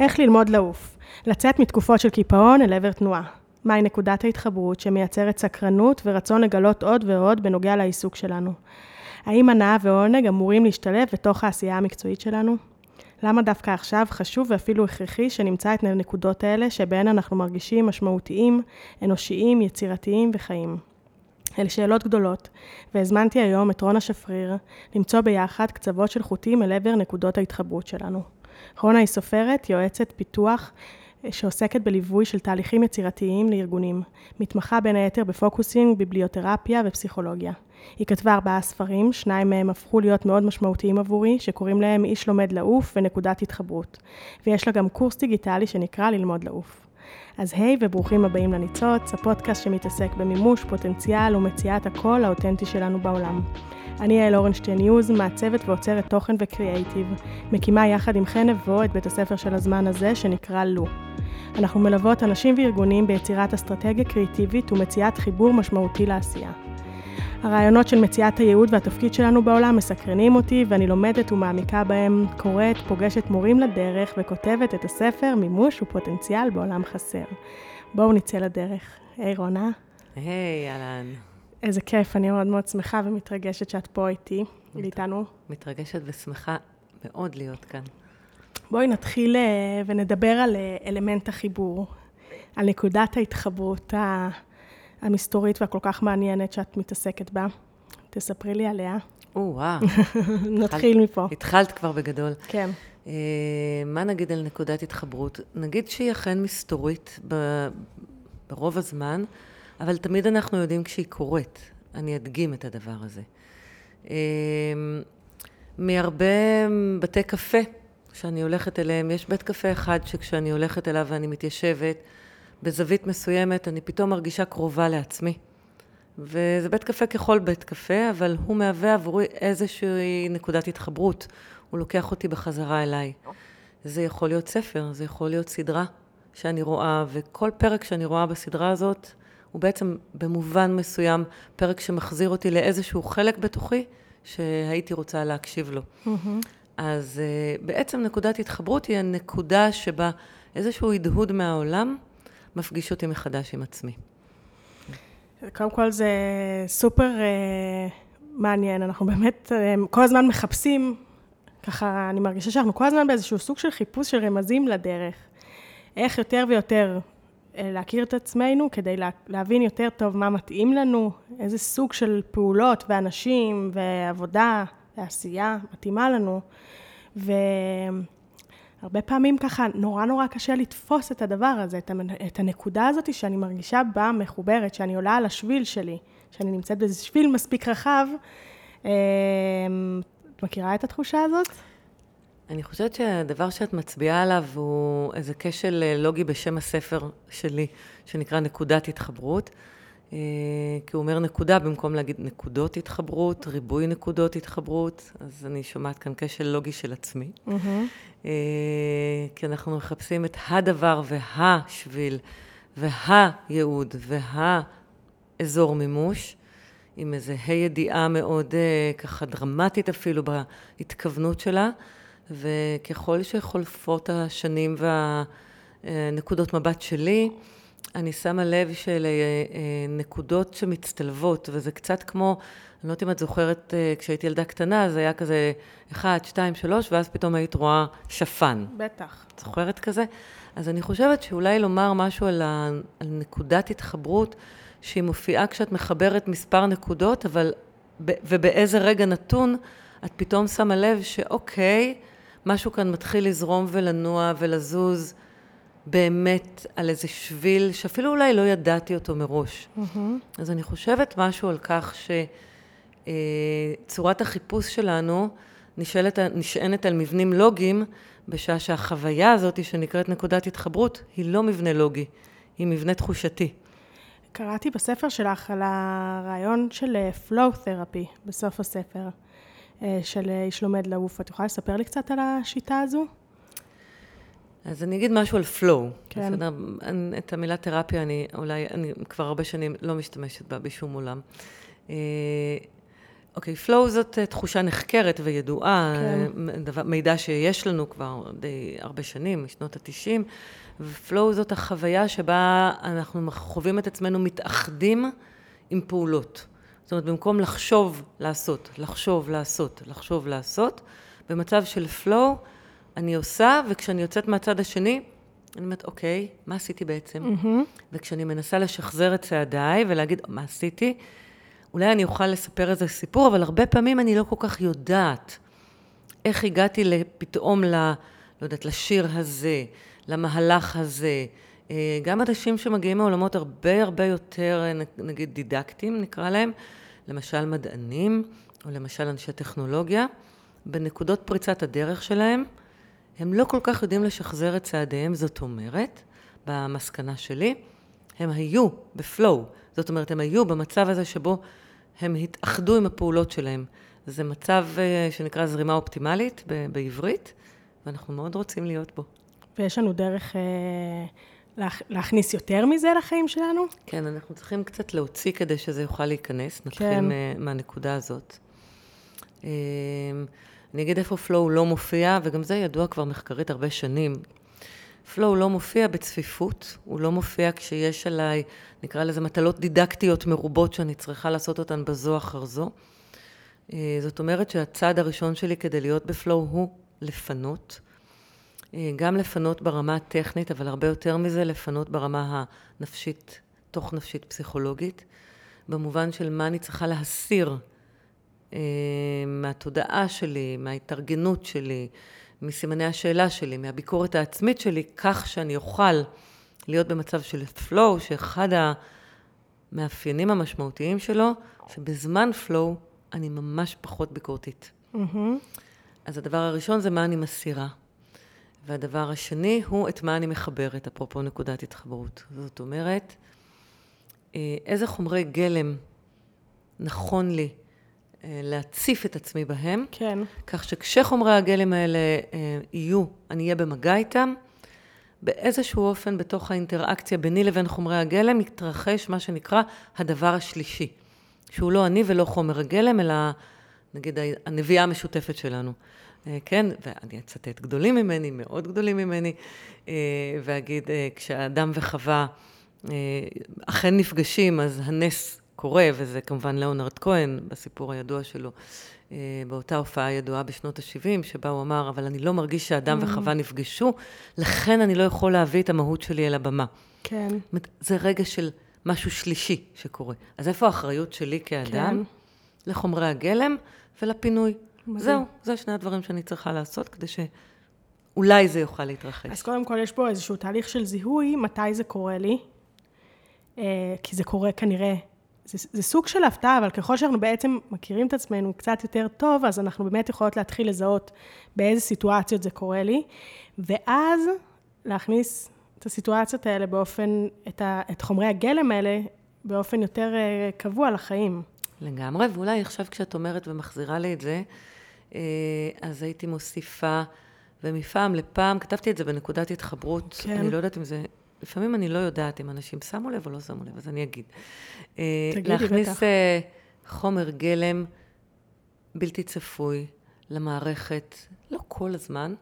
איך ללמוד לעוף, לצאת מתקופות של קיפאון אל עבר תנועה. מהי נקודת ההתחברות שמייצרת סקרנות ורצון לגלות עוד ועוד בנוגע לעיסוק שלנו? האם הנאה ועונג אמורים להשתלב בתוך העשייה המקצועית שלנו? למה דווקא עכשיו חשוב ואפילו הכרחי שנמצא את הנקודות האלה שבהן אנחנו מרגישים משמעותיים, אנושיים, יצירתיים וחיים? אלה שאלות גדולות, והזמנתי היום את רונה שפריר למצוא ביחד קצוות של חוטים אל עבר נקודות ההתחברות שלנו. רונה היא סופרת, יועצת פיתוח שעוסקת בליווי של תהליכים יצירתיים לארגונים. מתמחה בין היתר בפוקוסינג, ביבליותרפיה ופסיכולוגיה. היא כתבה 4 ספרים, 2 מהם הפכו להיות מאוד משמעותיים עבורי, שקוראים להם איש לומד לעוף ונקודת התחברות. ויש לה גם קורס דיגיטלי שנקרא ללמוד לעוף. אז היי וברוכים הבאים לניצוץ, הפודקאסט שמתעסק במימוש, פוטנציאל ומציאת הקול האותנטי שלנו בעולם. אני יעל אורנשטיין יוז, מעצבת ועוצרת תוכן וקריאייטיב, מקימה יחד עם חן נבו את בית הספר של הזמן הזה שנקרא לו. אנחנו מלוות אנשים וארגונים ביצירת אסטרטגיה קריאטיבית ומציאת חיבור משמעותי לעשייה. הרעיונות של מציאת הייעוד והתפקיד שלנו בעולם מסקרנים אותי ואני לומדת ומעמיקה בהם, קוראת, פוגשת מורים לדרך וכותבת את הספר מימוש ופוטנציאל בעולם חסר. בואו נצא לדרך. היי רונה. היי אלן. איזה כיף, אני מאוד מאוד שמחה ומתרגשת שאת פה איתי, ואיתנו. מתרגשת ושמחה מאוד להיות כאן. בואי נתחיל ונדבר על אלמנט החיבור, על נקודת ההתחברות המסתורית והכל כך מעניינת שאת מתעסקת בה. תספרי לי עליה. וואו. נתחיל מפה. התחלת כבר בגדול. כן. מה נגיד על נקודת התחברות? נגיד שהיא אכן מסתורית ברוב הזמן, אבל תמיד אנחנו יודעים כשהיא קורית. אני אדגים את הדבר הזה. מהרבה בתי קפה שאני הולכת אליהם, יש בית קפה אחד שכשאני הולכת אליו ואני מתיישבת בזווית מסוימת, אני פתאום מרגישה קרובה לעצמי. וזה בית קפה ככל בית קפה, אבל הוא מהווה עבורי איזושהי נקודת התחברות. הוא לוקח אותי בחזרה אליי. זה יכול להיות ספר, זה יכול להיות סדרה שאני רואה, וכל פרק שאני רואה בסדרה הזאת, הוא בעצם במובן מסוים פרק שמחזיר אותי לאיזשהו חלק בתוכי שהייתי רוצה להקשיב לו. אז בעצם נקודת התחברות היא הנקודה שבה איזשהו הדהוד מהעולם מפגיש אותי מחדש עם עצמי. קודם כל זה סופר מעניין, אנחנו באמת כל הזמן מחפשים, ככה אני מרגישה שאנחנו כל הזמן באיזשהו סוג של חיפוש של רמזים לדרך. איך יותר ויותר להכיר את עצמנו כדי להבין יותר טוב מה מתאים לנו, איזה סוג של פעולות ואנשים ועבודה ועשייה מתאימה לנו, והרבה פעמים ככה נורא נורא קשה לתפוס את הדבר הזה, את הנקודה הזאת שאני מרגישה בה מחוברת, שאני עולה על השביל שלי, שאני נמצאת באיזה שביל מספיק רחב. את מכירה את התחושה הזאת? אני חושבת שהדבר שאת מצביעה עליו הוא איזה כשל לוגי בשם הספר שלי, שנקרא נקודת התחברות, כי הוא אומר נקודה במקום להגיד נקודות התחברות, ריבוי נקודות התחברות, אז אני שומעת כאן כשל לוגי של עצמי, כי אנחנו מחפשים את הדבר והשביל והייעוד והאזור מימוש, עם איזו הידיעה מאוד ככה דרמטית אפילו בהתכוונות שלה, וככל שחולפות השנים והנקודות מבט שלי, אני שמה לב של נקודות שמצטלבות, וזה קצת כמו, אני לא יודעת אם את זוכרת, כשהייתי ילדה קטנה, זה היה כזה 1, 2, 3, ואז פתאום היית רואה שפן. בטח. את זוכרת כזה? אז אני חושבת שאולי לומר משהו על נקודת התחברות, שהיא מופיעה כשאת מחברת מספר נקודות, אבל, ובאיזה רגע נתון, את פתאום שמה לב שאוקיי, משהו כאן מתחיל לזרום ולנוע ולזוז באמת על איזה שביל, שאפילו אולי לא ידעתי אותו מראש. אז אני חושבת משהו על כך שצורת החיפוש שלנו נשענת על מבנים לוגיים, בשעה שהחוויה הזאת שנקראת נקודת התחברות, היא לא מבנה לוגי, היא מבנה תחושתי. קראתי בספר שלך על הרעיון של flow therapy בסוף הספר. של איש לומד לעוף. את יכולה לספר לי קצת על השיטה הזו? אז אני אגיד משהו על flow. כן. בסדר, את המילה תרפיה, אני כבר הרבה שנים לא משתמשת בה בשום עולם. אוקיי, flow זאת תחושה נחקרת וידועה, מידע שיש לנו כבר די הרבה שנים, משנות ה-90, ופלואו זאת החוויה שבה אנחנו חווים את עצמנו מתאחדים עם פעולות. זאת אומרת, במקום לחשוב, לעשות, לחשוב, לעשות, לחשוב, לעשות, במצב של פלואו, אני עושה, וכשאני יוצאת מהצד השני, אני אומרת, אוקיי, מה עשיתי בעצם? וכשאני מנסה לשחזר את צעדיי ולהגיד, מה עשיתי? אולי אני אוכל לספר איזה סיפור, אבל הרבה פעמים אני לא כל כך יודעת איך הגעתי פתאום ל... לא יודעת, לשיר הזה, למהלך הזה. גם אנשים שמגיעים מעולמות הרבה הרבה יותר, נגיד דידקטיים נקרא להם, למשל מדענים, או למשל אנשי טכנולוגיה, בנקודות פריצת הדרך שלהם, הם לא כל כך יודעים לשחזר את צעדיהם, זאת אומרת, במסקנה שלי, הם היו בפלואו, זאת אומרת, הם היו במצב הזה שבו הם התאחדו עם הפעולות שלהם. זה מצב שנקרא זרימה אופטימלית בעברית, ואנחנו מאוד רוצים להיות בו. ויש לנו דרך להכניס יותר מזה לחיים שלנו? כן, אנחנו צריכים קצת להוציא כדי שזה יוכל להיכנס. נתחיל כן. מהנקודה הזאת. אני אגיד איפה פלואו לא מופיע, וגם זה ידוע כבר מחקרית הרבה שנים. פלואו לא מופיע בצפיפות, הוא לא מופיע כשיש עליי, נקרא לזה מטלות דידקטיות מרובות שאני צריכה לעשות אותן בזו אחר זו. זאת אומרת שהצעד הראשון שלי כדי להיות בפלואו הוא לפנות, גם לפנות ברמה הטכנית, אבל הרבה יותר מזה, לפנות ברמה הנפשית, תוך נפשית פסיכולוגית, במובן של מה אני צריכה להסיר מהתודעה שלי, מההתארגנות שלי, מסימני השאלה שלי, מהביקורת העצמית שלי, כך שאני אוכל להיות במצב של פלואו, שאחד המאפיינים המשמעותיים שלו, שבזמן פלואו אני ממש פחות ביקורתית. אז הדבר הראשון זה מה אני מסירה. והדבר השני הוא את מה אני מחברת, אפרופו נקודת התחברות. זאת אומרת, איזה חומרי גלם נכון לי להציף את עצמי בהם, כן. כך שכשחומרי הגלם האלה יהיו, אני אהיה במגע איתם, באיזשהו אופן בתוך האינטראקציה ביני לבין חומרי הגלם, מתרחש מה שנקרא הדבר השלישי, שהוא לא אני ולא חומר הגלם, אלא נגיד הנביאה המשותפת שלנו. כן, ואני אצטט גדולים ממני, מאוד גדולים ממני, ואגיד, כשאדם וחווה אכן נפגשים, אז הנס קורה, וזה כמובן ליאונרד כהן, בסיפור הידוע שלו, באותה הופעה ידועה בשנות ה-70, שבה הוא אמר, אבל אני לא מרגיש שאדם וחווה נפגשו, לכן אני לא יכול להביא את המהות שלי אל הבמה. כן. זה רגע של משהו שלישי שקורה. אז איפה האחריות שלי כאדם? כן. לחומרי הגלם ולפינוי. זהו, זה שני הדברים שאני צריכה לעשות, כדי שאולי זה יוכל להתרחש. אז קודם כל יש פה איזשהו תהליך של זיהוי, מתי זה קורה לי, כי זה קורה כנראה, זה סוג של הפתעה, אבל ככל שאנחנו בעצם מכירים את עצמנו קצת יותר טוב, אז אנחנו באמת יכולות להתחיל לזהות באיזה סיטואציות זה קורה לי, ואז להכניס את הסיטואציות האלה באופן, את חומרי הגלם האלה, באופן יותר קבוע לחיים. לגמרי, ואולי עכשיו כשאת אומרת ומחזירה לי את זה, אז הייתי מוסיפה, ומפעם לפעם, כתבתי את זה בנקודת התחברות, כן. אני לא יודעת אם זה, לפעמים אני לא יודעת אם אנשים שמו לב או לא שמו לב, אז אני אגיד. להכניס בטח. חומר גלם בלתי צפוי למערכת, לא כל הזמן,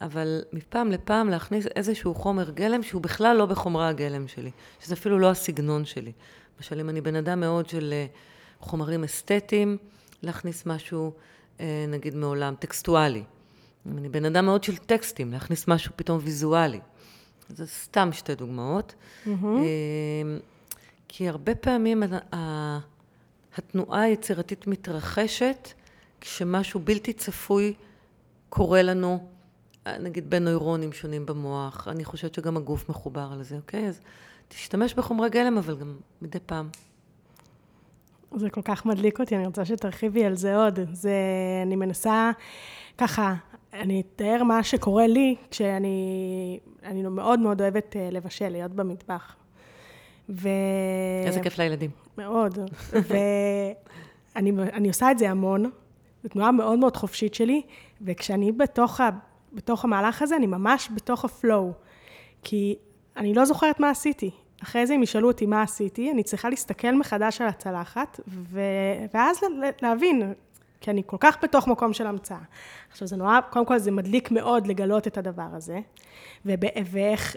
אבל מפעם לפעם להכניס איזשהו חומר גלם, שהוא בכלל לא בחומרה הגלם שלי, שזה אפילו לא הסגנון שלי. למשל, אם אני בן אדם מאוד של חומרים אסתטיים, להכניס משהו, נגיד, מעולם טקסטואלי. אם אני בן אדם מאוד של טקסטים, להכניס משהו פתאום ויזואלי. זה סתם שתי דוגמאות. כי הרבה פעמים התנועה היצירתית מתרחשת, כשמשהו בלתי צפוי קורה לנו, נגיד, בין נוירונים שונים במוח. אני חושבת שגם הגוף מחובר על זה, אוקיי? אז תשתמש בחומרי גלם, אבל גם מדי פעם. זה כל כך מדליק אותי, אני רוצה שתרחיבי על זה עוד. אני מנסה ככה, אני אתאר מה שקורה לי, כשאני מאוד מאוד אוהבת לבשל, להיות במטבח. איזה כיף לילדים. מאוד. ואני עושה את זה המון, זו תנועה מאוד מאוד חופשית שלי, וכשאני בתוך המהלך הזה, אני ממש בתוך הפלואו, כי אני לא זוכרת מה עשיתי. אחרי זה אם ישאלו אותי מה עשיתי, אני צריכה להסתכל מחדש על הצלחת, ואז להבין, כי אני כל כך בתוך מקום של המצאה. עכשיו זה נורא, קודם כל זה מדליק מאוד לגלות את הדבר הזה, ואיך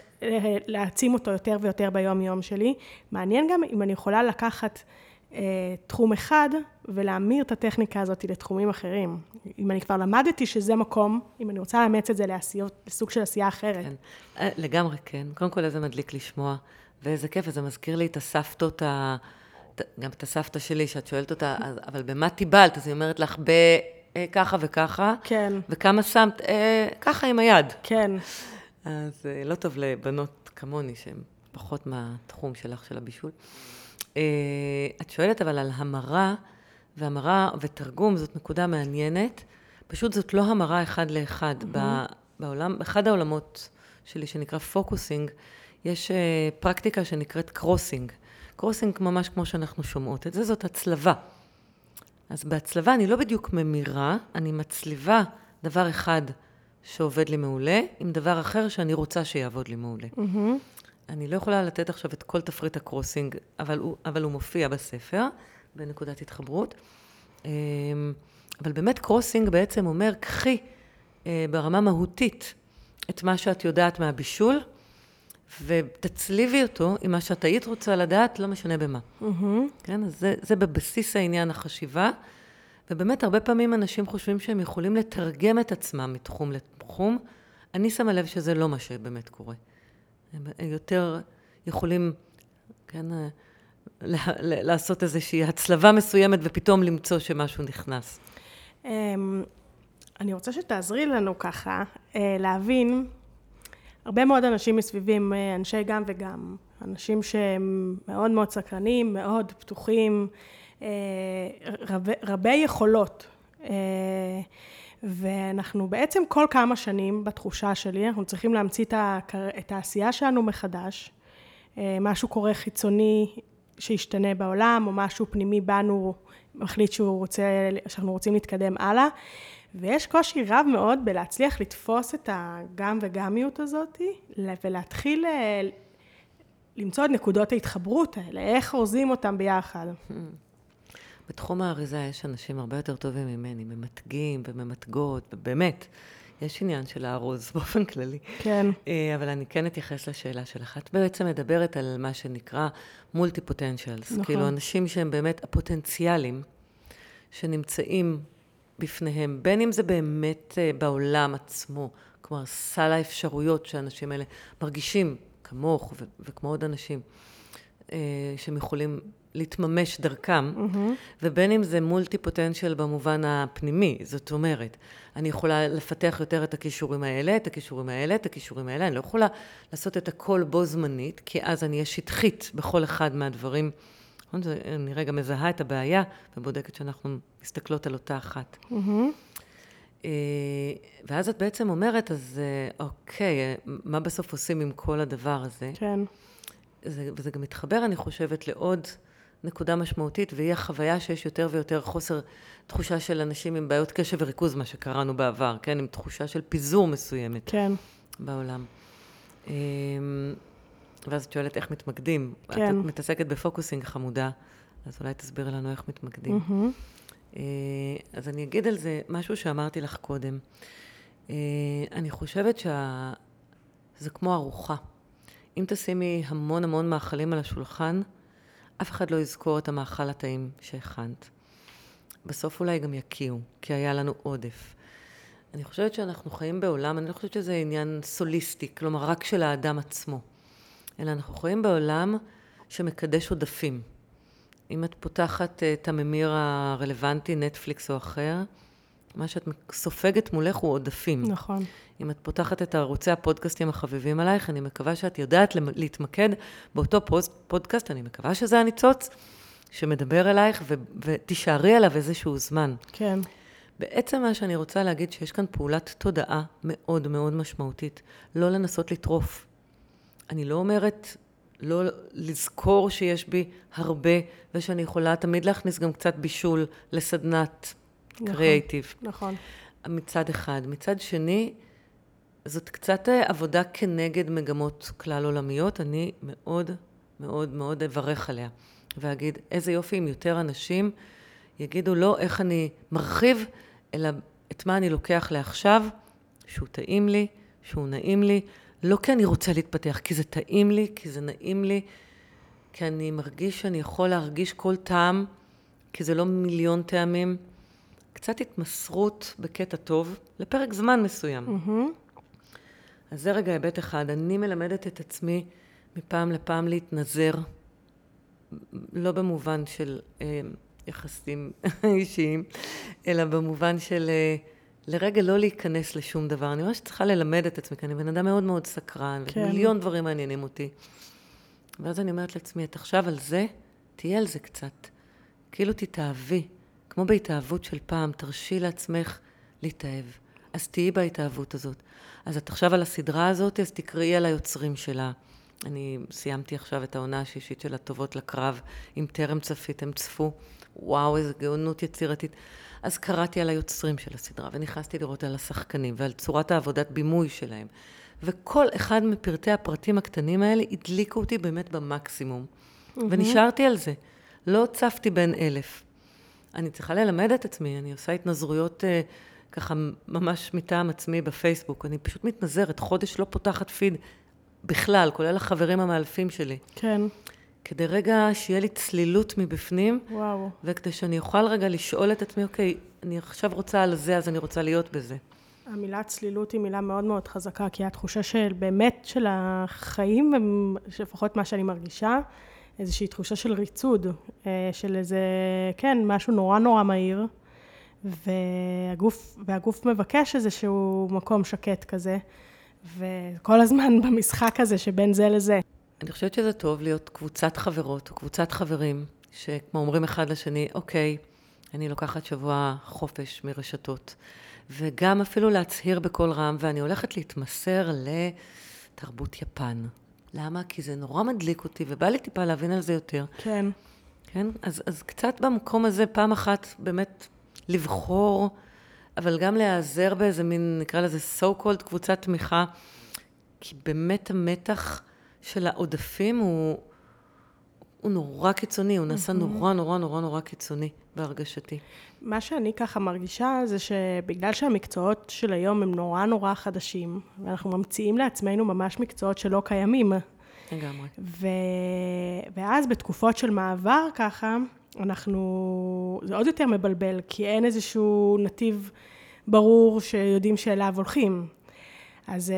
להעצים אותו יותר ויותר ביום יום שלי. מעניין גם אם אני יכולה לקחת תחום אחד, ולהמיר את הטכניקה הזאת לתחומים אחרים. אם אני כבר למדתי שזה מקום, אם אני רוצה לאמץ את זה לסוג של עשייה אחרת. כן. לגמרי כן. קודם כל זה מדליק לשמוע, ואיזה כיף, וזה מזכיר לי את הסבתות, גם את הסבתא שלי, שאת שואלת אותה, אבל במה טיבלת? אז היא אומרת לך, ככה וככה, כן. וכמה שמת, ככה עם היד. כן. אז לא טוב לבנות כמוני, שהן פחות מהתחום שלך של הבישול. את שואלת אבל על המרה, והמרה ותרגום זאת נקודה מעניינת, פשוט זאת לא המרה אחד לאחד. בעולם, אחד העולמות שלי שנקרא פוקוסינג, יש פרקטיקה שנקראת קרוסינג. קרוסינג ממש כמו שאנחנו שומעות את זה, זאת הצלבה. אז בהצלבה אני לא בדיוק ממירה, אני מצליבה דבר אחד שעובד לי מעולה, עם דבר אחר שאני רוצה שיעבוד לי מעולה. אני לא יכולה לתת עכשיו את כל תפריט הקרוסינג, אבל הוא מופיע בספר, בנקודת התחברות. אבל באמת קרוסינג בעצם אומר, קחי ברמה מהותית את מה שאת יודעת מהבישול, ותצליבי אותו עם מה שאת היית רוצה לדעת, לא משנה במה. כן? אז זה בבסיס העניין החשיבה, ובאמת הרבה פעמים אנשים חושבים שהם יכולים לתרגם את עצמם מתחום לתחום. אני שמה לב שזה לא מה שבאמת קורה. יותר יכולים, כן, לעשות איזושהי הצלבה מסוימת ופתאום למצוא שמשהו נכנס. אני רוצה שתעזרי לנו ככה להבין, הרבה מאוד אנשים מסביבים, אנשי גם וגם, אנשים שהם מאוד מאוד סקרנים, מאוד פתוחים, רבי יכולות. ואנחנו בעצם כל כמה שנים בתחושה שלי, אנחנו צריכים להמציא את העשייה שלנו מחדש, משהו קורה חיצוני שישתנה בעולם, או משהו פנימי בנו מחליט שאנחנו רוצים להתקדם הלאה, ויש קושי רב מאוד בלהצליח לתפוס את הגם וגמיות הזאת, ולהתחיל למצוא את נקודות ההתחברות האלה, איך אורזים אותם ביחד. בתחום האריזה יש אנשים הרבה יותר טובים ממני, ממתגים וממתגות, ובאמת, יש עניין של הארוז באופן כללי. כן. אבל אני כן אתייחס לשאלה שלך. את בעצם מדברת על מה שנקרא מולטי פוטנציאלס. נכון. כאילו אנשים שהם באמת הפוטנציאלים שנמצאים בפניהם, בין אם זה באמת בעולם עצמו, כלומר סל האפשרויות שהאנשים האלה מרגישים כמוך וכמו עוד אנשים שהם יכולים להתממש דרכם, ובין אם זה מולטי פוטנציאל במובן הפנימי, זאת אומרת, אני יכולה לפתח יותר את הכישורים האלה, אני לא יכולה לעשות את הכל בו זמנית, כי אז אני אהיה שטחית בכל אחד מהדברים, אני רגע מזהה את הבעיה, ובודקת שאנחנו מסתכלות על אותה אחת. ואז את בעצם אומרת, אז אוקיי, מה בסוף עושים עם כל הדבר הזה? כן. וזה גם מתחבר, אני חושבת, לעוד נקודה משמעותית, והיא החוויה שיש יותר ויותר חוסר תחושה של אנשים עם בעיות קשב וריכוז, מה שקראנו בעבר, כן? עם תחושה של פיזור מסוימת. כן. בעולם. ואז את שואלת איך מתמקדים. כן. את מתעסקת בפוקוסינג חמודה, אז אולי תסביר לנו איך מתמקדים. אז אני אגיד על זה משהו שאמרתי לך קודם. אני חושבת שזה כמו ארוחה. אם תשימי המון המון מאכלים על השולחן, אף אחד לא יזכור את המאכל הטעים שהכנת. בסוף אולי גם יקיעו, כי היה לנו עודף. אני חושבת שאנחנו חיים בעולם, אני לא חושבת שזה עניין סוליסטי, כלומר רק של האדם עצמו, אלא אנחנו חיים בעולם שמקדש עודפים. אם את פותחת את הממיר הרלוונטי, נטפליקס או אחר, מה שאת סופגת מולך הוא עודפים. נכון. אם את פותחת את ערוצי הפודקאסטים החביבים עלייך, אני מקווה שאת יודעת להתמקד באותו פודקאסט, אני מקווה שזה הניצוץ, שמדבר אלייך ותישארי עליו איזשהו זמן. כן. בעצם מה שאני רוצה להגיד, שיש כאן פעולת תודעה מאוד מאוד משמעותית, לא לנסות לטרוף. אני לא אומרת, לא לזכור שיש בי הרבה, ושאני יכולה תמיד להכניס גם קצת בישול לסדנת קריאיטיב. נכון. מצד אחד. מצד שני, זאת קצת עבודה כנגד מגמות כלל עולמיות. אני מאוד מאוד מאוד אברך עליה, ואגיד, איזה יופי אם יותר אנשים יגידו לא איך אני מרחיב, אלא את מה אני לוקח לעכשיו, שהוא טעים לי, שהוא נעים לי, לא כי אני רוצה להתפתח, כי זה טעים לי, כי זה נעים לי, כי אני מרגיש שאני יכול להרגיש כל טעם, כי זה לא מיליון טעמים. קצת התמסרות בקטע טוב, לפרק זמן מסוים. אז זה רגע היבט אחד, אני מלמדת את עצמי מפעם לפעם להתנזר, לא במובן של יחסים אישיים, אלא במובן של לרגע לא להיכנס לשום דבר. אני ממש צריכה ללמד את עצמי, כי אני בן אדם מאוד מאוד סקרן, כן. ומיליון דברים מעניינים אותי. ואז אני אומרת לעצמי, את עכשיו על זה, תהיה על זה קצת. כאילו תתאהבי, כמו בהתאהבות של פעם, תרשי לעצמך להתאהב. אז תהיי בהתאהבות הזאת. אז את עכשיו על הסדרה הזאת, אז תקראי על היוצרים שלה. אני סיימתי עכשיו את העונה השישית של הטובות לקרב, עם טרם צפית, הם צפו. וואו, איזו גאונות יצירתית. אז קראתי על היוצרים של הסדרה, ונכנסתי לראות על השחקנים, ועל צורת העבודת בימוי שלהם. וכל אחד מפרטי הפרטים הקטנים האלה, הדליקו אותי באמת במקסימום. ונשארתי על זה. לא צפתי בין 1000. אני צריכה ללמד את עצמי, אני עושה התנזרויות ככה ממש מטעם עצמי בפייסבוק. אני פשוט מתנזרת, חודש לא פותחת פיד בכלל, כולל החברים המאלפים שלי. כן. כדי רגע שיהיה לי צלילות מבפנים, וואו. וכדי שאני אוכל רגע לשאול את עצמי, אוקיי, אני עכשיו רוצה על זה, אז אני רוצה להיות בזה. המילה צלילות היא מילה מאוד מאוד חזקה, כי התחושה של באמת של החיים, לפחות מה שאני מרגישה, איזושהי תחושה של ריצוד, של איזה, כן, משהו נורא נורא מהיר, והגוף מבקש איזשהו מקום שקט כזה, וכל הזמן במשחק הזה שבין זה לזה. אני חושבת שזה טוב להיות קבוצת חברות או קבוצת חברים, שכמו אומרים אחד לשני, אוקיי, אני לוקחת שבוע חופש מרשתות, וגם אפילו להצהיר בכל רם, ואני הולכת להתמסר לתרבות יפן. למה? כי זה נורא מדליק אותי, ובא לי טיפה להבין על זה יותר. כן. כן? אז קצת במקום הזה, פעם אחת באמת לבחור, אבל גם להיעזר באיזה מין, נקרא לזה so-called קבוצת תמיכה, כי באמת המתח של העודפים הוא נורא קיצוני, הוא נעשה נורא נורא נורא נורא קיצוני בהרגשתי. מה שאני ככה מרגישה זה שבגלל שהמקצועות של היום הם נורא נורא חדשים, ואנחנו ממציאים לעצמנו ממש מקצועות שלא קיימים. לגמרי. ואז בתקופות של מעבר ככה, זה עוד יותר מבלבל, כי אין איזשהו נתיב ברור שיודעים שאליו הולכים. אז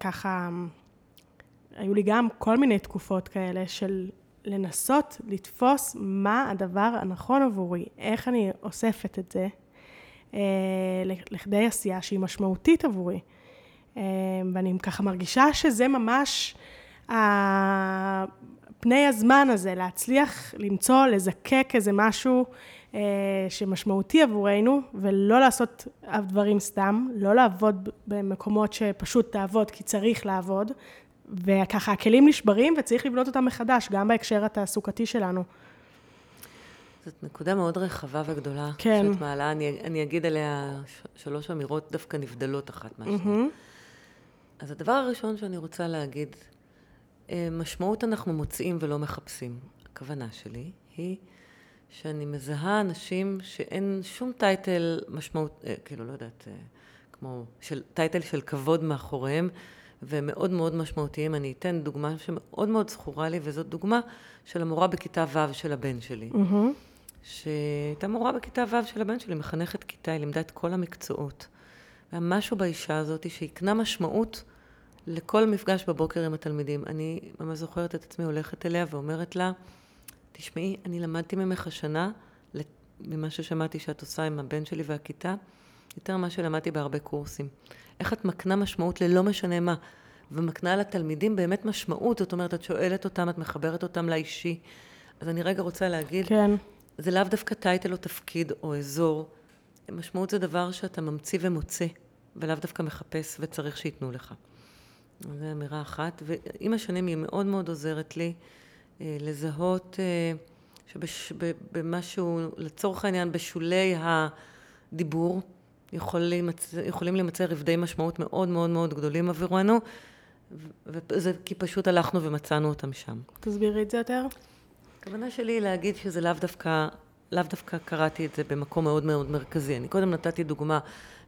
ככה, היו לי גם כל מיני תקופות כאלה של לנסות לתפוס מה הדבר הנכון עבורי, איך אני אוספת את זה לכדי עשייה שהיא משמעותית עבורי. ואני ככה מרגישה שזה ממש פני הזמן הזה, להצליח למצוא, לזקק איזה משהו שמשמעותי עבורנו, ולא לעשות דברים סתם, לא לעבוד במקומות שפשוט תעבוד כי צריך לעבוד, וככה הכלים נשברים וצריך לבנות אותם מחדש, גם בהקשר התעסוקתי שלנו. זאת נקודה מאוד רחבה וגדולה. כן. שאת מעלה, אני אגיד עליה 3 אמירות דווקא נבדלות אחת מהשנייה. אז הדבר הראשון שאני רוצה להגיד, משמעות אנחנו מוצאים ולא מחפשים. הכוונה שלי היא שאני מזהה אנשים שאין שום טייטל משמעות, כאילו לא יודעת, כמו טייטל של כבוד מאחוריהם, והם מאוד מאוד משמעותיים. אני אתן דוגמה שמאוד מאוד זכורה לי, וזאת דוגמה של המורה בכיתה ו' של הבן שלי. שהייתה מורה בכיתה ו' של הבן שלי, מחנכת כיתה, היא לימדה את כל המקצועות. והמשהו באישה הזאת שהיא קנה משמעות לכל מפגש בבוקר עם התלמידים. אני ממש זוכרת את עצמי הולכת אליה ואומרת לה, תשמעי, אני למדתי ממך השנה, ממה ששמעתי שאת עושה עם הבן שלי והכיתה, יותר מה שלמדתי בהרבה קורסים. איך את מקנה משמעות ללא משנה מה, ומקנה לתלמידים באמת משמעות, זאת אומרת, את שואלת אותם, את מחברת אותם לאישי. אז אני רגע רוצה להגיד, כן. זה לאו דווקא טייטל או תפקיד או אזור, משמעות זה דבר שאתה ממציא ומוצא, ולאו דווקא מחפש וצריך שיתנו לך. זו אמירה אחת, ועם השנים היא מאוד מאוד עוזרת לי לזהות שבמשהו, לצורך העניין, בשולי הדיבור, יכולים למצוא רבדי משמעות מאוד מאוד מאוד גדולים עבורנו, וזה כי פשוט הלכנו ומצאנו אותם שם. תסבירי את זה יותר? הכוונה שלי להגיד שזה לאו דווקא קראתי את זה במקום מאוד מאוד מרכזי. אני קודם נתתי דוגמה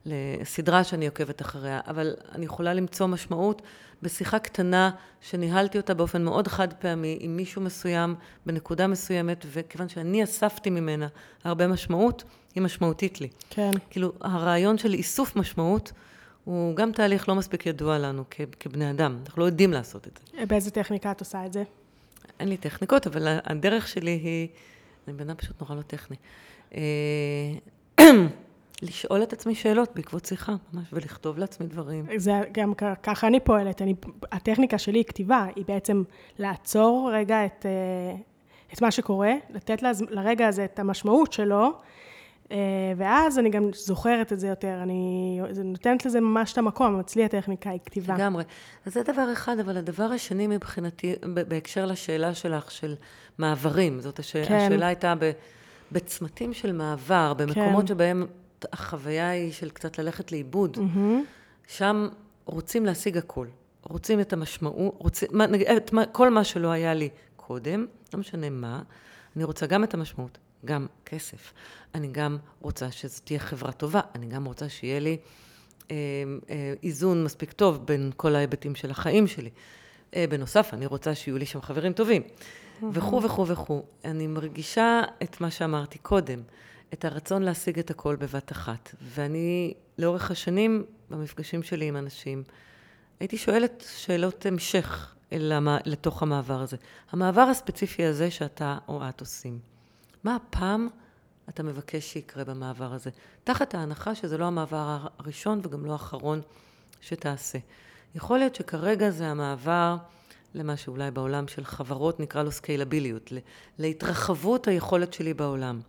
לסדרה שאני עוקבת אחריה, אבל אני יכולה למצוא משמעות בשיחה קטנה שניהלתי אותה באופן מאוד חד פעמי עם מישהו מסוים בנקודה מסוימת, וכיוון שאני אספתי ממנה הרבה משמעות, היא משמעותית לי. כן. כאילו הרעיון של איסוף משמעות הוא גם תהליך לא מספיק ידוע לנו כבני אדם. אנחנו לא יודעים לעשות את זה. באיזה טכניקה את עושה את זה? אין לי טכניקות, אבל הדרך שלי היא, אני בנה פשוט נורא לא טכני, לשאול את עצמי שאלות בעקבות שיחה, ממש, ולכתוב לעצמי דברים. זה גם ככה אני פועלת. הטכניקה שלי היא כתיבה, היא בעצם לעצור רגע את מה שקורה, לתת לרגע הזה את המשמעות שלו, ואז אני גם זוכרת את זה יותר, אני נותנת לזה ממש את המקום, אצלי הטכניקה היא כתיבה. לגמרי. אז זה דבר אחד, אבל הדבר השני מבחינתי, בהקשר לשאלה שלך של מעברים, זאת השאלה הייתה בצמתים של מעבר, במקומות שבהם החוויה היא של קצת ללכת לאיבוד, שם רוצים להשיג הכל, רוצים את המשמעות, כל מה שלא היה לי קודם, לא משנה מה, אני רוצה גם את המשמעות. גם כסף. אני גם רוצה שזו תהיה חברה טובה. אני גם רוצה שיהיה לי איזון מספיק טוב בין כל ההיבטים של החיים שלי. בנוסף, אני רוצה שיהיו לי שם חברים טובים. וכו וכו וכו. אני מרגישה את מה שאמרתי קודם, את הרצון להשיג את הכל בבת אחת. ואני, לאורך השנים, במפגשים שלי עם אנשים, הייתי שואלת שאלות המשך לתוך המעבר הזה. המעבר הספציפי הזה שאתה או את עושים. מה הפעם אתה מבקש שיקרה במעבר הזה? תחת ההנחה שזה לא המעבר הראשון וגם לא האחרון שתעשה. יכול להיות שכרגע זה המעבר למה שאולי בעולם של חברות נקרא לו סקיילביליות, להתרחבות היכולת שלי בעולם.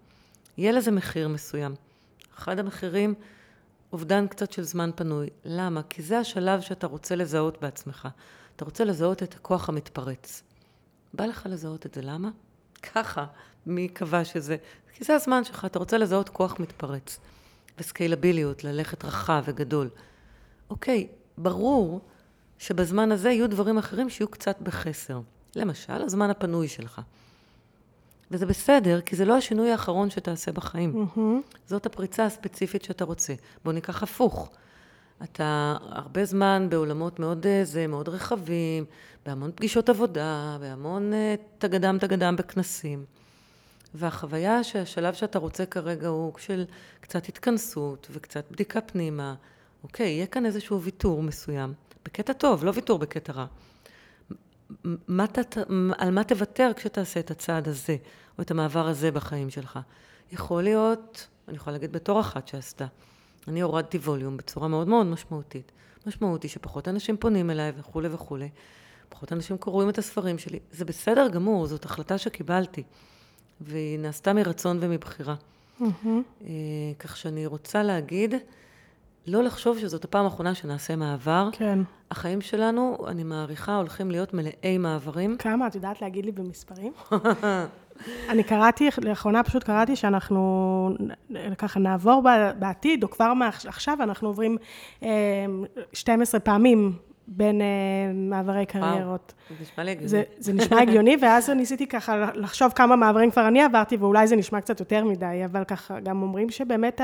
יהיה לזה מחיר מסוים. אחד המחירים, אובדן קצת של זמן פנוי. למה? כי זה השלב שאתה רוצה לזהות בעצמך. אתה רוצה לזהות את הכוח המתפרץ. בא לך לזהות את זה, למה? ככה, מי קבע שזה, כי זה הזמן שלך, אתה רוצה לזהות כוח מתפרץ, וסקיילביליות, ללכת רחב וגדול. אוקיי, ברור שבזמן הזה יהיו דברים אחרים שיהיו קצת בחסר. למשל, הזמן הפנוי שלך. וזה בסדר, כי זה לא השינוי האחרון שתעשה בחיים. זאת הפריצה הספציפית שאתה רוצה. בוא ניקח הפוך. אתה הרבה זמן בעולמות מאוד רחבים, בהמון פגישות עבודה, בהמון תגדם בכנסים. והחוויה שהשלב שאתה רוצה כרגע הוא של קצת התכנסות וקצת בדיקה פנימה. אוקיי, יהיה כאן איזשהו ויתור מסוים. בקטע טוב, לא ויתור בקטע רע. על מה תוותר כשתעשה את הצעד הזה, או את המעבר הזה בחיים שלך? יכול להיות, אני יכולה להגיד בתור אחת שעשתה, אני הורדתי ווליום בצורה מאוד מאוד משמעותית. משמעות היא שפחות אנשים פונים אליי וכו' וכו'. פחות אנשים קוראים את הספרים שלי. זה בסדר גמור, זאת החלטה שקיבלתי. והיא נעשתה מרצון ומבחירה. כך שאני רוצה להגיד, לא לחשוב שזאת הפעם האחרונה שנעשה מעבר. כן. החיים שלנו, אני מעריכה, הולכים להיות מלאי מעברים. כמה? את יודעת להגיד לי במספרים? אני קראתי, לאחרונה פשוט קראתי שאנחנו ככה נעבור בעתיד, או כבר עכשיו אנחנו עוברים 12 פעמים בין מעברי קריירות. זה נשמע לי הגיוני. זה נשמע הגיוני, ואז ניסיתי ככה לחשוב כמה מעברים כבר אני עברתי, ואולי זה נשמע קצת יותר מדי, אבל ככה גם אומרים שבאמת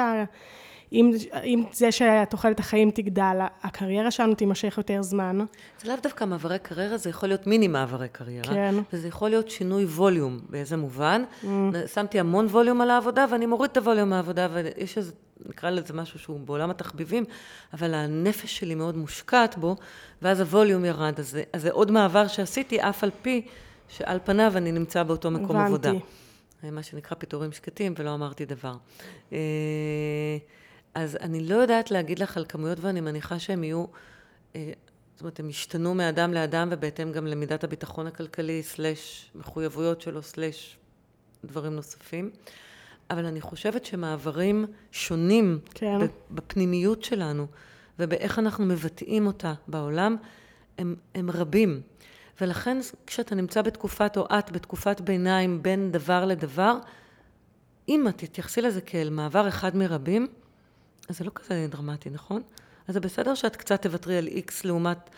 אם זה שתוחלת החיים תגדל, הקריירה שלנו תימשך יותר זמן. זה לאו דווקא מעברי קריירה, זה יכול להיות מיני מעברי קריירה. כן. וזה יכול להיות שינוי ווליום, באיזה מובן. שמתי המון ווליום על העבודה, ואני מוריד את הווליום מהעבודה, ויש איזה, נקרא לזה משהו שהוא בעולם התחביבים, אבל הנפש שלי מאוד מושקעת בו, ואז הווליום ירד. אז זה עוד מעבר שעשיתי, אף על פי שעל פניו אני נמצא באותו מקום עבודה. מה שנקרא פיטורים שקטים, ולא אמרתי דבר. אז אני לא יודעת להגיד לך על כמויות, ואני מניחה שהם יהיו, זאת אומרת, הם ישתנו מאדם לאדם, ובהתאם גם למידת הביטחון הכלכלי, סלש מחויבויות שלו, סלש דברים נוספים. אבל אני חושבת שמעברים שונים בפנימיות שלנו, ובאיך אנחנו מבטאים אותה בעולם, הם רבים. ולכן כשאתה נמצא בתקופת, או את בתקופת ביניים, בין דבר לדבר, אם את תתייחסי לזה כאל מעבר אחד מרבים, אז זה לא כזה דרמטי, נכון? אז זה בסדר שאת קצת תוותרי על X לעומת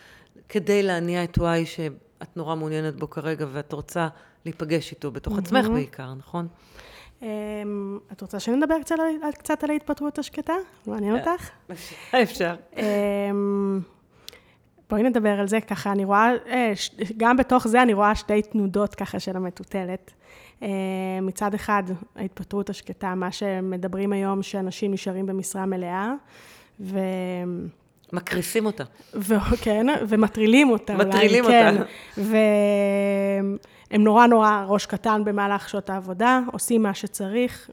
כדי להניע את וואי שאת נורא מעוניינת בו כרגע, ואת רוצה להיפגש איתו בתוך עצמך בעיקר, נכון? את רוצה שנדבר קצת על ההתפתחות השקטה? מעניין אותך? אפשר. בואי נדבר על זה ככה, אני רואה, גם בתוך זה אני רואה שתי תנודות ככה של המטוטלת. מצד אחד, ההתפטרות השקטה, מה שמדברים היום שאנשים נשארים במשרה מלאה, ו... מקריסים אותה. כן, ומטרילים אותה. מטרילים אותה. והם נורא נורא ראש קטן במהלך שעות העבודה, עושים מה שצריך,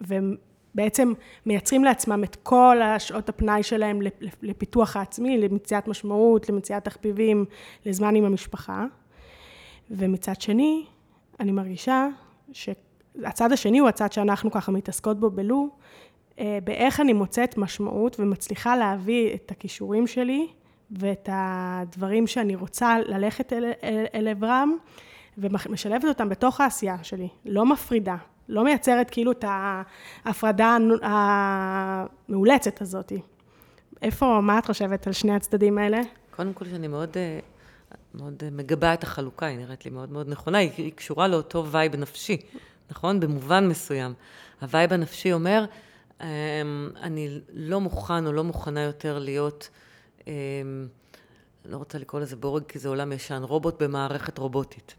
והם... בעצם מייצרים לעצמם את כל השעות הפנאי שלהם לפיתוח העצמי, למציאת משמעות, למציאת תחביבים, לזמן עם המשפחה. ומצד שני, אני מרגישה שהצד השני הוא הצד שאנחנו ככה מתעסקות בו בלו, באיך אני מוצאת משמעות ומצליחה להביא את הכישורים שלי ואת הדברים שאני רוצה ללכת אל עברם, ומשלבת אותם בתוך העשייה שלי, לא מפרידה. לא מייצרת כאילו את ההפרדה המאולצת הזאת. איפה, מה את חושבת על שני הצדדים האלה? קודם כל שאני מאוד, מאוד מגבה את החלוקה, היא נראית לי מאוד מאוד נכונה, היא קשורה לאותו וייב נפשי, נכון? במובן מסוים. הווייב הנפשי אומר, אני לא מוכן או לא מוכנה יותר להיות, לא רוצה לקרוא לזה בורג, כי זה עולם ישן, רובוט במערכת רובוטית.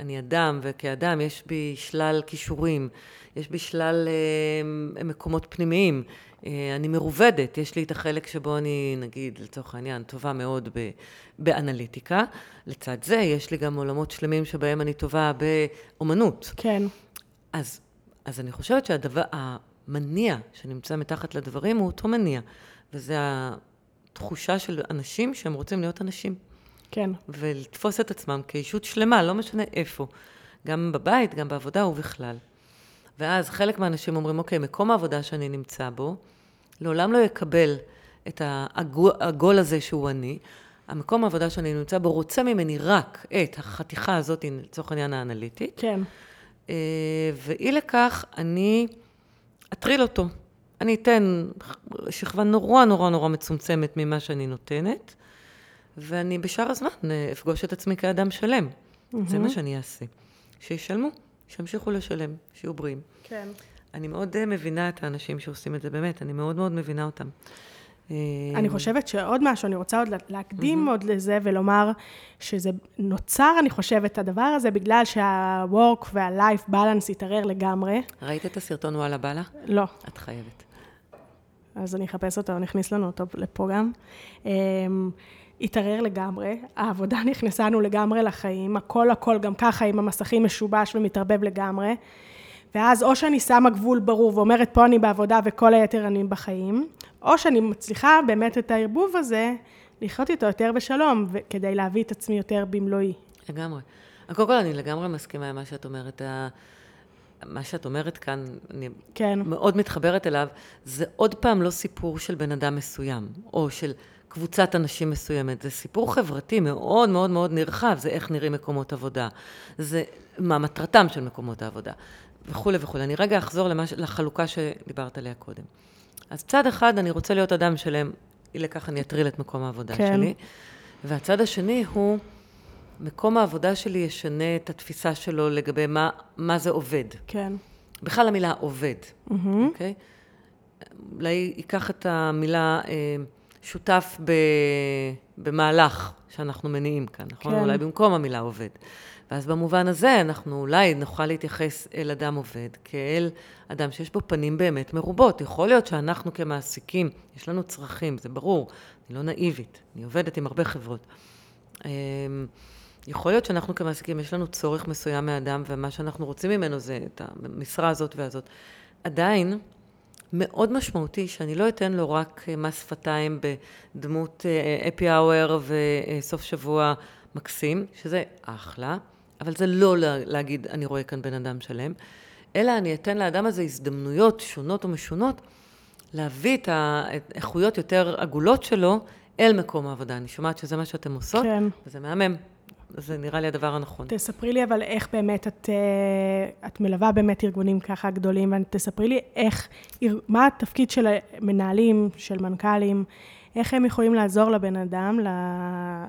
אני אדם, וכאדם יש בי שלל כישורים, יש בי שלל מקומות פנימיים, אני מרובדת, יש לי את החלק שבו אני, נגיד, לצורך העניין, טובה מאוד באנליטיקה. לצד זה, יש לי גם עולמות שלמים שבהם אני טובה באומנות. כן. אז אני חושבת שהדבר, המניע שנמצא מתחת לדברים הוא אותו מניע, וזה תחושה של אנשים שהם רוצים להיות אנשים. כן. ולתפוס את עצמם כאישות שלמה, לא משנה איפה. גם בבית, גם בעבודה ובכלל. ואז חלק מהאנשים אומרים, אוקיי, מקום העבודה שאני נמצא בו, לעולם לא יקבל את העגול הזה שהוא אני. המקום העבודה שאני נמצא בו רוצה ממני רק את החתיכה הזאת, לצורך העניין האנליטית. כן. ואי לכך אני אטריל אותו. אני אתן שכבה נורא נורא נורא מצומצמת ממה שאני נותנת, ואני בשאר הזמן אפגוש את עצמי כאדם שלם. זה מה שאני אעשה. שישלמו, שימשיכו לשלם, שיהיו בריאים. כן. אני מאוד מבינה את האנשים שעושים את זה באמת, אני מאוד מאוד מבינה אותם. אני חושבת שעוד משהו, אני רוצה עוד להקדים עוד לזה ולומר שזה נוצר, אני חושבת, הדבר הזה, בגלל שה-work וה-life balance התערר לגמרי. ראית את הסרטון וואלה בלה? לא. את חייבת. אז אני אחפש אותו, נכניס לנו אותו לפה גם. התערר לגמרי, העבודה נכנסנו לגמרי לחיים, הכל גם ככה עם המסכים משובש ומתערבב לגמרי, ואז או שאני שמה גבול ברור ואומרת פה אני בעבודה וכל היתר אני בחיים, או שאני מצליחה באמת את הערבוב הזה, לחיות איתו יותר בשלום, כדי להביא את עצמי יותר במלואי. לגמרי. קודם כל, אני לגמרי מסכימה עם מה שאת אומרת. מה שאת אומרת כאן, אני מאוד מתחברת אליו, זה עוד פעם לא סיפור של בן אדם מסוים, או של קבוצת אנשים מסוימת. זה סיפור חברתי מאוד מאוד מאוד נרחב, זה איך נראים מקומות עבודה, זה מה מטרתם של מקומות העבודה, וכו' וכו'. אני רגע אחזור לחלוקה שדיברת עליה קודם. אז צד אחד, אני רוצה להיות אדם שלם, לכך אני אטריל את מקום העבודה שלי. והצד השני הוא, מקום העבודה שלי ישנה את התפיסה שלו לגבי מה זה עובד. כן. בכלל המילה עובד, אוקיי? אולי ייקח את המילה שותף במהלך שאנחנו מניעים כאן, נכון? אולי במקום המילה עובד. ואז במובן הזה אנחנו אולי נוכל להתייחס אל אדם עובד, כאל אדם שיש בו פנים באמת מרובות. יכול להיות שאנחנו כמעסיקים, יש לנו צרכים, זה ברור, אני לא נאיבית, אני עובדת עם הרבה חברות. יכול להיות שאנחנו כמעסיקים, יש לנו צורך מסוים מהאדם, ומה שאנחנו רוצים ממנו זה את המשרה הזאת והזאת. עדיין, מאוד משמעותי שאני לא אתן לו רק מס שפתיים בדמות happy hour וסוף שבוע מקסים, שזה אחלה, אבל זה לא להגיד, אני רואה כאן בן אדם שלם, אלא אני אתן לאדם הזה הזדמנויות שונות ומשונות, להביא את האיכויות יותר עגולות שלו אל מקום העבודה. אני שומעת שזה מה שאתם עושות, כן. וזה מהמם. זה נראה לי הדבר הנכון. תספרי לי אבל איך באמת את מלווה באמת ארגונים ככה גדולים, ותספרי לי מה התפקיד של מנהלים, של מנכ"לים, איך הם יכולים לעזור לבן אדם,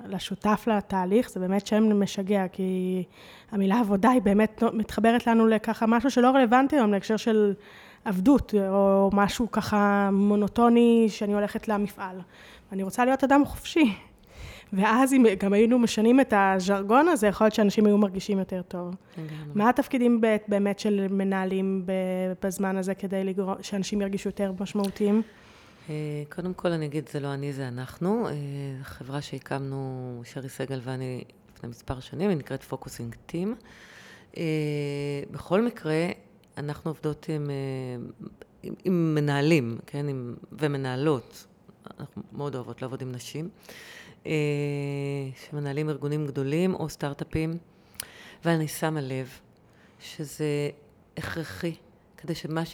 לשותף לתהליך, זה באמת שם משגע, כי המילה עבודה היא באמת מתחברת לנו לככה משהו שלא רלוונטי היום, להקשר של עבדות, או משהו ככה מונוטוני שאני הולכת למפעל. אני רוצה להיות אדם חופשי. ואז אם גם היינו משנים את הז'רגון הזה, יכול להיות שאנשים היו מרגישים יותר טוב. מה התפקידים באמת של מנהלים בזמן הזה, כדי שאנשים ירגישו יותר משמעותיים? קודם כל אני אגיד, זה לא אני, זה אנחנו. חברה שהקמנו, שרי סגל ואני, לפני מספר שנים, היא נקראת Focusing Team. בכל מקרה, אנחנו עובדות עם מנהלים, כן? ומנהלות. אנחנו מאוד אוהבות לעבוד עם נשים. שמנהלים ארגונים גדולים או סטארט-אפים, ואני שמה לב שזה הכרחי, כדי שמה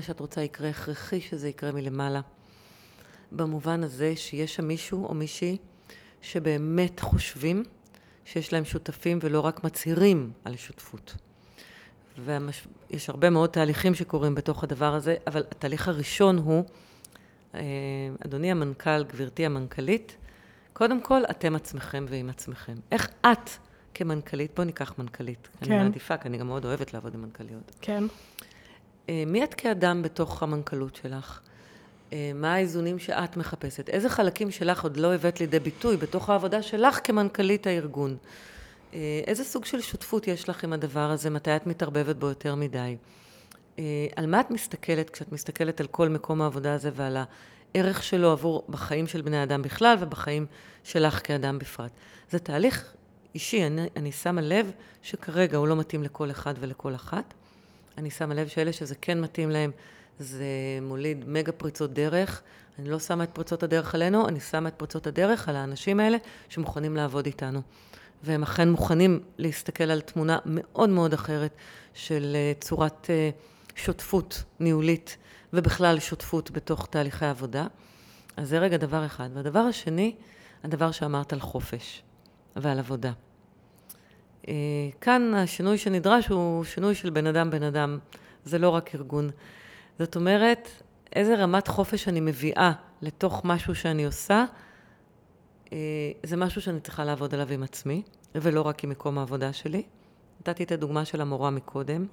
שאת רוצה יקרה, הכרחי שזה יקרה מלמעלה. במובן הזה שיש שם מישהו או מישהי שבאמת חושבים שיש להם שותפים ולא רק מצהירים על שותפות. ויש הרבה מאוד תהליכים שקורים בתוך הדבר הזה, אבל התהליך הראשון הוא, אדוני המנכ"ל, גברתי המנכ"לית, קודם כל, אתם עצמכם ועם עצמכם. איך את כמנכלית, בוא ניקח מנכלית. כן. אני מעדיפה, כי אני גם מאוד אוהבת לעבוד עם מנכליות. כן. מי את כאדם בתוך המנכלות שלך? מה האיזונים שאת מחפשת? איזה חלקים שלך עוד לא הבאת לידי ביטוי בתוך העבודה שלך כמנכלית הארגון? איזה סוג של שותפות יש לך עם הדבר הזה? מתי את מתערבבת בו יותר מדי? על מה את מסתכלת כשאת מסתכלת על כל מקום העבודה הזה ועל הערך שלו עבור בחיים של בני האדם בכלל ובחיים שלך כאדם בפרט. זה תהליך אישי, אני שמה לב שכרגע הוא לא מתאים לכל אחד ולכל אחת. אני שמה לב שאלה שזה כן מתאים להם, זה מוליד מגה פריצות דרך. אני לא שמה את פריצות הדרך עלינו, אני שמה את פריצות הדרך על האנשים האלה שמוכנים לעבוד איתנו. והם אכן מוכנים להסתכל על תמונה מאוד מאוד אחרת של צורת שותפות ניהולית ובכלל שותפות בתוך תהליכי עבודה. אז זה רגע דבר אחד. והדבר השני, הדבר שאמרת על חופש ועל עבודה. כאן השינוי שנדרש הוא שינוי של בן אדם. זה לא רק ארגון. זאת אומרת, איזה רמת חופש אני מביאה לתוך משהו שאני עושה, זה משהו שאני צריכה לעבוד עליו עם עצמי, ולא רק עם מקום העבודה שלי. נתתי את הדוגמה של המורה מקודם.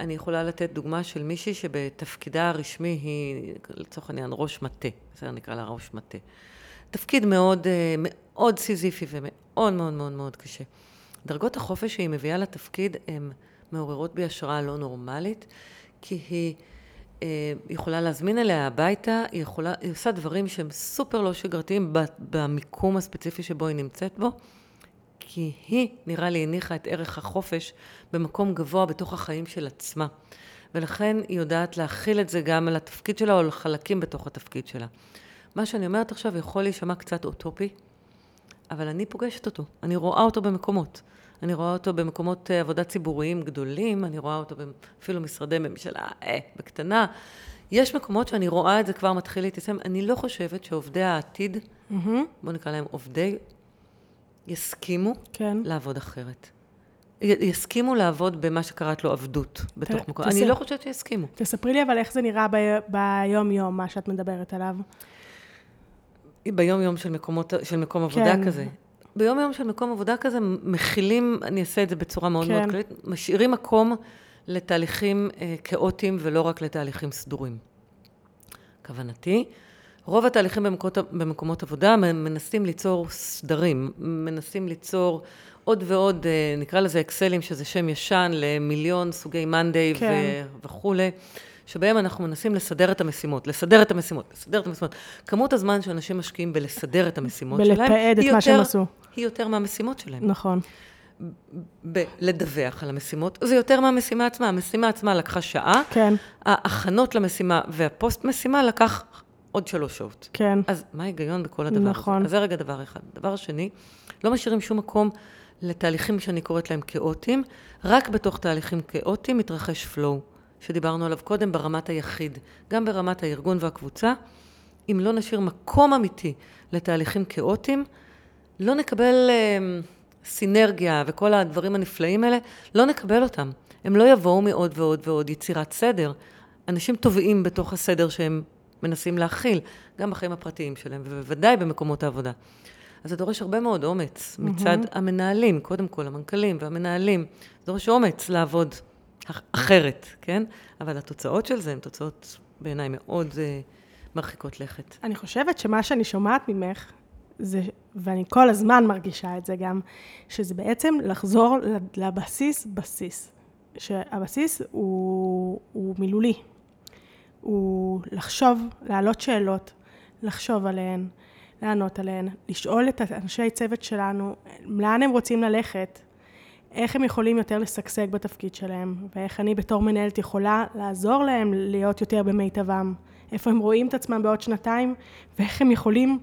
אני יכולה לתת דוגמה של מישהי שבתפקידה הרשמי היא, לצורך העניין, ראש מטה. בסדר, נקרא לה ראש מטה. תפקיד מאוד, מאוד סיזיפי ומאוד מאוד מאוד מאוד קשה. דרגות החופש שהיא מביאה לתפקיד הן מעוררות בי השראה לא נורמלית, כי היא יכולה להזמין אליה הביתה, היא עושה דברים שהם סופר לא שגרתיים במיקום הספציפי שבו היא נמצאת בו, כי היא נראה לי הניחה את ערך החופש במקום גבוה בתוך החיים של עצמה. ולכן היא יודעת להכיל את זה גם על התפקיד שלה או על חלקים בתוך התפקיד שלה. מה שאני אומרת עכשיו יכול להישמע קצת אוטופי, אבל אני פוגשת אותו. אני רואה אותו במקומות. אני רואה אותו במקומות עבודה ציבוריים גדולים, אני רואה אותו אפילו משרדי ממשלה בקטנה. יש מקומות שאני רואה את זה כבר מתחיל להתיישם. אני לא חושבת שעובדי העתיד, בוא נקרא להם עובדי, יסכימו לעבוד אחרת. יסכימו לעבוד במה שקראת לו עבדות בתוך מקום. אני לא חושבת שיסכימו. תספרי לי אבל איך זה נראה ביום-יום, מה שאת מדברת עליו. ביום-יום של מקום עבודה כזה. ביום-יום של מקום עבודה כזה מכילים, אני אעשה את זה בצורה מאוד מאוד כללית, משאירים מקום לתהליכים כאוטיים ולא רק לתהליכים סדורים. כוונתי, רוב התהליכים במקומות עבודה מנסים ליצור סדרים, מנסים ליצור עוד ועוד, נקרא לזה אקסלים, שזה שם ישן למיליון סוגי מנדי וכו', שבהם אנחנו מנסים לסדר את המשימות. כמות הזמן שאנשים משקיעים בלסדר את המשימות שלהם, היא יותר מהמשימות שלהם. נכון. לדווח על המשימות, זה יותר מהמשימה עצמה. המשימה עצמה לקחה שעה, ההכנות למשימה והפוסט משימה לקח עוד 3 שעות. כן. אז מה ההיגיון בכל הדבר נכון. הזה? אז זה רגע דבר אחד. דבר שני, לא משאירים שום מקום לתהליכים שאני קוראת להם כאוטיים, רק בתוך תהליכים כאוטיים מתרחש פלואו, שדיברנו עליו קודם ברמת היחיד, גם ברמת הארגון והקבוצה. אם לא נשאיר מקום אמיתי לתהליכים כאוטיים, לא נקבל סינרגיה וכל הדברים הנפלאים האלה, לא נקבל אותם. הם לא יבואו מעוד ועוד יצירת סדר. אנשים טובעים בתוך הסדר שהם מנסים להכיל, גם בחיים הפרטיים שלהם, ובוודאי במקומות העבודה. אז זה דורש הרבה מאוד אומץ מצד המנהלים, קודם כל המנכלים והמנהלים, זה דורש אומץ לעבוד אחרת, כן? אבל התוצאות של זה הן תוצאות בעיניי מאוד מרחיקות לכת. אני חושבת שמה שאני שומעת ממך, זה, ואני כל הזמן מרגישה את זה גם, שזה בעצם לחזור לבסיס. שהבסיס הוא מילולי. הוא לחשוב, להעלות שאלות, לחשוב עליהן, לענות עליהן, לשאול את אנשי צוות שלנו, לאן הם רוצים ללכת, איך הם יכולים יותר לסגשג בתפקיד שלהם, ואיך אני בתור מנהלת יכולה לעזור להם להיות יותר במיטבם, איפה הם רואים את עצמם בעוד שנתיים, ואיך הם יכולים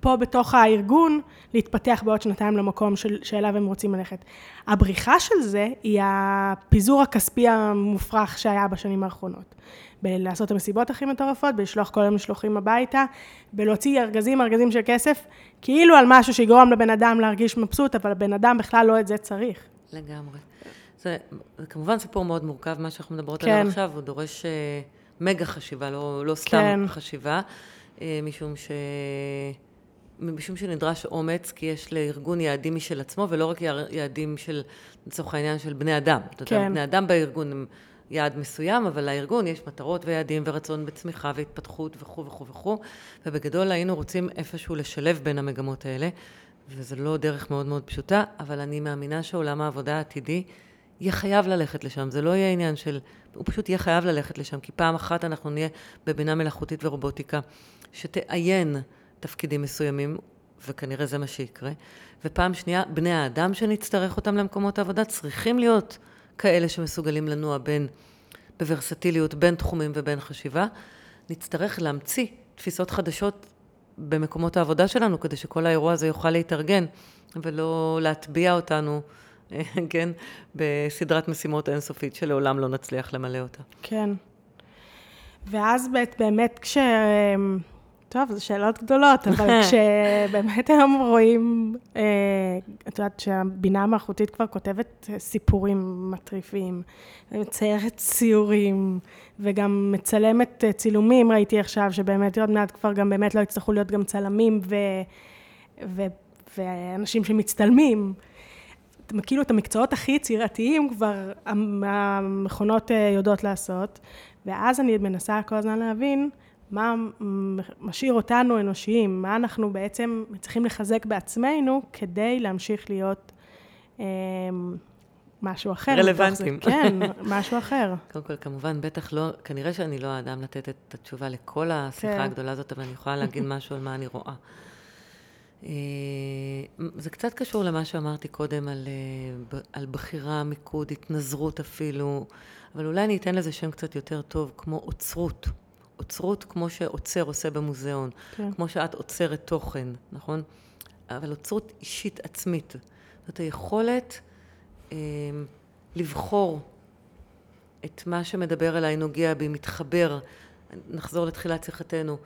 פה בתוך הארגון להתפתח בעוד שנתיים למקום שאליו הם רוצים ללכת. הבריחה של זה היא הפיזור הכספי המופרך שהיה בשנים האחרונות. בלעשות המסיבות הכי מטורפות, בלשלוח כל המשלוחים הביתה, בלהוציא ארגזים של כסף, כאילו על משהו שיגרום לבן אדם להרגיש מבסוט, אבל הבן אדם בכלל לא את זה צריך. לגמרי. זה כמובן סיפור מאוד מורכב, מה שאנחנו מדברות עליו עכשיו, הוא דורש מגה חשיבה, לא סתם חשיבה, משום שנדרש אומץ, כי יש לארגון יעדים משל עצמו, ולא רק יעדים של, לצורך העניין, של בני אדם. כן. בני אדם בארגון הם יעד מסוים, אבל לארגון יש מטרות ויעדים ורצון בצמיחה והתפתחות וכו' וכו' וכו'. ובגדול היינו רוצים איפשהו לשלב בין המגמות האלה, וזה לא דרך מאוד מאוד פשוטה, אבל אני מאמינה שעולם העבודה העתידי יהיה חייב ללכת לשם. זה לא יהיה עניין של... הוא פשוט יהיה חייב ללכת לשם, כי פעם אחת אנחנו נהיה בבינה מלאכותית ורובוטיקה, שתעיין תפקידים מסוימים, וכנראה זה מה שיקרה. ופעם שנייה, בני האדם שנצטרך אותם למקומות העבודה, צריכים להיות כאלה שמסוגלים לנוע בין, בוורסטיליות, בין תחומים ובין חשיבה. נצטרך להמציא תפיסות חדשות במקומות העבודה שלנו, כדי שכל האירוע הזה יוכל להתארגן, ולא להטביע אותנו, כן, בסדרת משימות אינסופית שלעולם לא נצליח למלא אותה. כן. ואז באמת טוב, זה שאלות גדולות, אבל כשבאמת היום רואים, את יודעת שהבינה המלאכותית כבר כותבת סיפורים מטריפים, מציירת ציורים, וגם מצלמת צילומים, ראיתי עכשיו, שבאמת עוד מעט כבר גם באמת לא יצטרכו להיות גם צלמים ואנשים שמצטלמים. כאילו את המקצועות הכי צירתיים כבר המכונות יודעות לעשות, ואז אני מנסה כל הזמן להבין, מה משאיר אותנו אנושיים, מה אנחנו בעצם צריכים לחזק בעצמנו כדי להמשיך להיות משהו אחר. רלוונטיים. כן, משהו אחר. קודם כל, כמובן, בטח לא, כנראה שאני לא האדם לתת את התשובה לכל השיחה הגדולה הזאת, אבל אני יכולה להגיד משהו על מה אני רואה. זה קצת קשור למה שאמרתי קודם על בחירה, מיקוד, התנזרות אפילו, אבל אולי אני אתן לזה שם קצת יותר טוב, כמו עוצרות. עוצרות כמו שעוצר עושה במוזיאון, כמו שאת עוצרת תוכן, נכון? אבל עוצרות אישית עצמית. זאת היכולת לבחור את מה שמדבר אליי נוגע בי, מתחבר, נחזור לתחילת שיחתנו,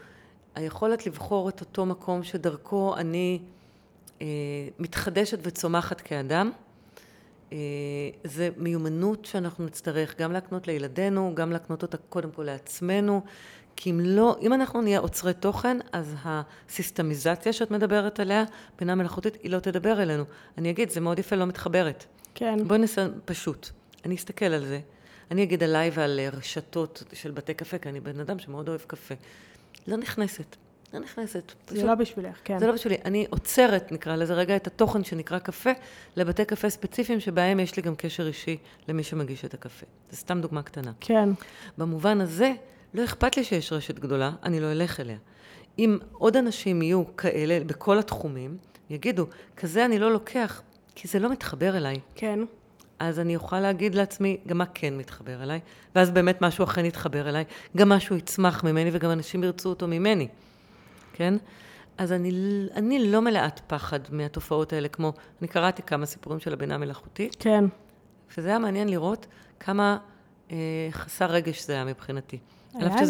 היכולת לבחור את אותו מקום שדרכו אני מתחדשת וצומחת כאדם, זה מיומנות שאנחנו נצטרך גם להקנות לילדינו, גם להקנות אותה קודם כל לעצמנו, כי אם לא, אם אנחנו נהיה עוצרי תוכן, אז הסיסטמיזציה שאת מדברת עליה, בינה מלאכותית, היא לא תדבר אלינו. אני אגיד, זה מאוד יפה, לא מתחברת. כן. בואי נעשה פשוט. אני אסתכל על זה. אני אגיד עליי ועל רשתות של בתי קפה, כי אני בן אדם שמאוד אוהב קפה. לא נכנסת. זה לא בשבילך, כן. זה לא בשבילי. אני עוצרת, נקרא לזה רגע, את התוכן שנקרא קפה, לבתי קפה ספציפיים שבהם יש לי גם קשר אישי למי שמגיש את הקפה. זה סתם דוגמה קטנה. כן. במובן הזה, לא אכפת לי שיש רשת גדולה, אני לא אלך אליה. אם עוד אנשים יהיו כאלה בכל התחומים, יגידו, כזה אני לא לוקח, כי זה לא מתחבר אליי. כן. אז אני אוכל להגיד לעצמי, גם מה כן מתחבר אליי, ואז באמת משהו אכן יתחבר אליי, גם משהו יצמח ממני, וגם אנשים ירצו אותו ממני. כן? אז אני לא מלאת פחד מהתופעות האלה, כמו, אני קראתי כמה סיפורים של הבינה המלאכותית. כן. וזה היה מעניין לראות כמה חסר רגש זה היה מבחינתי. היה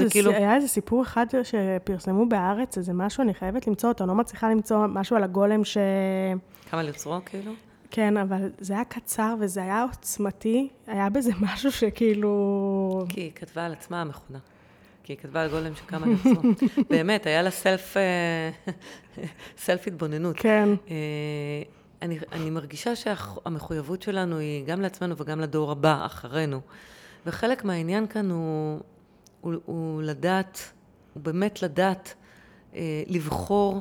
איזה סיפור אחד שפרסמו בארץ, איזה משהו, אני חייבת למצוא אותו, אני לא מצליחה למצוא משהו על הגולם ש... כמה ליצרו, כאילו? כן, אבל זה היה קצר וזה היה עוצמתי, היה בזה משהו שכאילו... כי היא כתבה על עצמה המכונה. כי היא כתבה על גולם שכמה נחזור. באמת, היה לה סלף התבוננות. כן. אני מרגישה שהמחויבות שלנו היא גם לעצמנו וגם לדור הבא, אחרינו. וחלק מהעניין כאן הוא לדעת, הוא באמת לדעת, לבחור,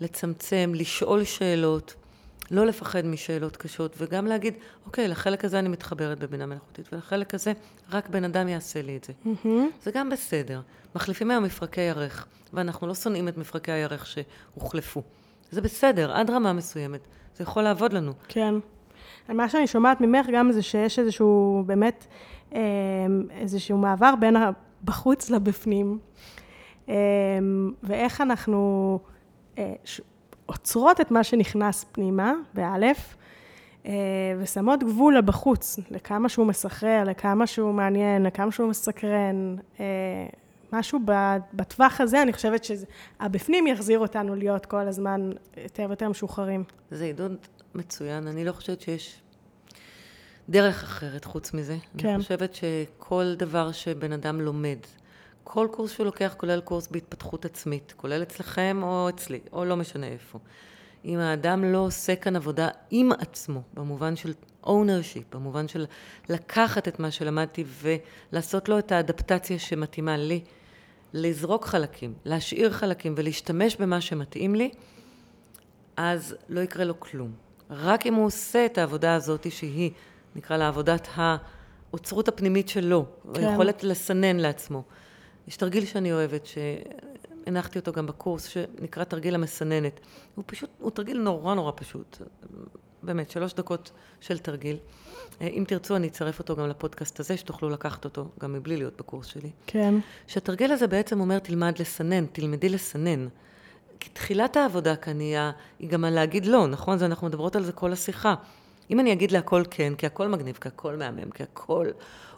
לצמצם, לשאול שאלות, לא לפחד משאלות קשות, וגם להגיד, אוקיי, לחלק הזה אני מתחברת בבינה מלאכותית, ולחלק הזה רק בן אדם יעשה לי את זה. זה גם בסדר. מחליפים היום מפרקי ירח, ואנחנו לא שונאים את מפרקי הירח שהוחלפו. זה בסדר, עד רמה מסוימת. זה יכול לעבוד לנו. כן. מה שאני שומעת ממך גם זה שיש איזשהו, באמת, איזשהו מעבר בין בחוץ לבפנים, ואיך אנחנו עוצרות את מה שנכנס פנימה, באלף, ושמות גבול לבחוץ, לכמה שהוא מסחרר, לכמה שהוא מעניין, לכמה שהוא מסקרן, משהו בטווח הזה, אני חושבת שהבפנים יחזיר אותנו להיות כל הזמן יותר ויותר משוחררים. זה עידוד מצוין, אני לא חושבת שיש דרך אחרת חוץ מזה. כן. אני חושבת שכל דבר שבן אדם לומד, כל קורס שהוא לוקח, כולל קורס בהתפתחות עצמית, כולל אצלכם או אצלי, או לא משנה איפה. אם האדם לא עושה כאן עבודה עם עצמו, במובן של ownership, במובן של לקחת את מה שלמדתי ולעשות לו את האדפטציה שמתאימה לי, לזרוק חלקים, להשאיר חלקים ולהשתמש במה שמתאים לי, אז לא יקרה לו כלום. רק אם הוא עושה את העבודה הזאת שהיא, נקרא לה עבודת האוצרות הפנימית שלו, כן. היכולת לסנן לעצמו. יש תרגיל שאני אוהבת, שהנחתי אותו גם בקורס, שנקרא תרגיל המסננת. הוא תרגיל נורא נורא פשוט. באמת, 3 דקות של תרגיל. אם תרצו, אני אצרף אותו גם לפודקאסט הזה, שתוכלו לקחת אותו, גם מבלי להיות בקורס שלי. כן. שהתרגיל הזה בעצם אומר, תלמד לסנן, תלמדי לסנן. כי תחילת העבודה כאן היא גם להגיד לא, נכון? זה אנחנו מדברות על זה כל השיחה. אם אני אגיד להכל כן, כי הכל מגניב, כי הכל מהמם, כי הכל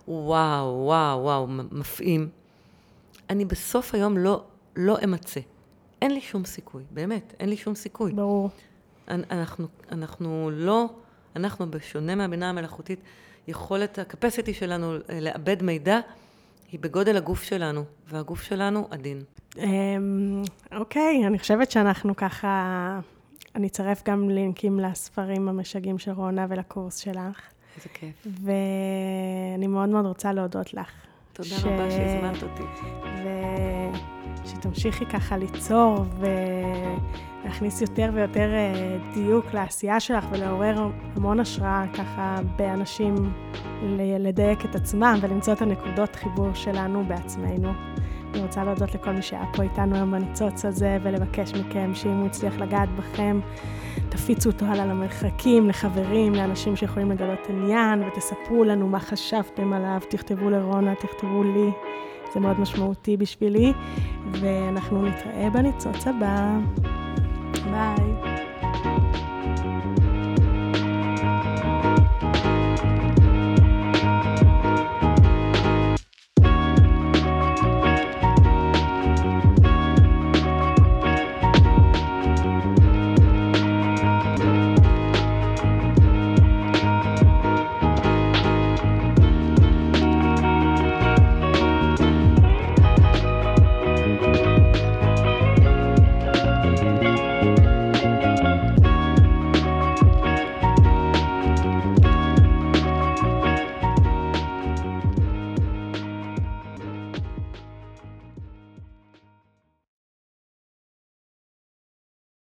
וואו, וואו, וואו, מפעים. אני בסוף היום לא אמצא. אין לי שום סיכוי, באמת, אין לי שום סיכוי. ברור. אנחנו לא, אנחנו בשונה מהבינה המלאכותית, יכולת, הקפסיטי שלנו לאבד מידע, היא בגודל הגוף שלנו, והגוף שלנו עדין. אוקיי, אני חושבת שאנחנו ככה, אני אצרף גם לינקים לספרים המשגעים של רונה ולקורס שלך. זה כיף. ואני מאוד מאוד רוצה להודות לך. תודה רבה שהזמנת אותי. ושתמשיכי ככה ליצור ולהכניס יותר ויותר דיוק לעשייה שלך ולעורר המון השראה ככה באנשים לדייק את עצמם ולמצוא את הנקודות חיבור שלנו בעצמנו. אני רוצה להודות לכל מי שהיה פה איתנו היום בניצוץ הזה ולבקש מכם שאם הוא הצליח לגעת בכם, תפיצו אותו הלאה למרחקים, לחברים, לאנשים שיכולים לגלות עניין, ותספרו לנו מה חשבתם עליו, תכתבו לרונה, תכתבו לי, זה מאוד משמעותי בשבילי, ואנחנו נתראה בניצוץ הבא.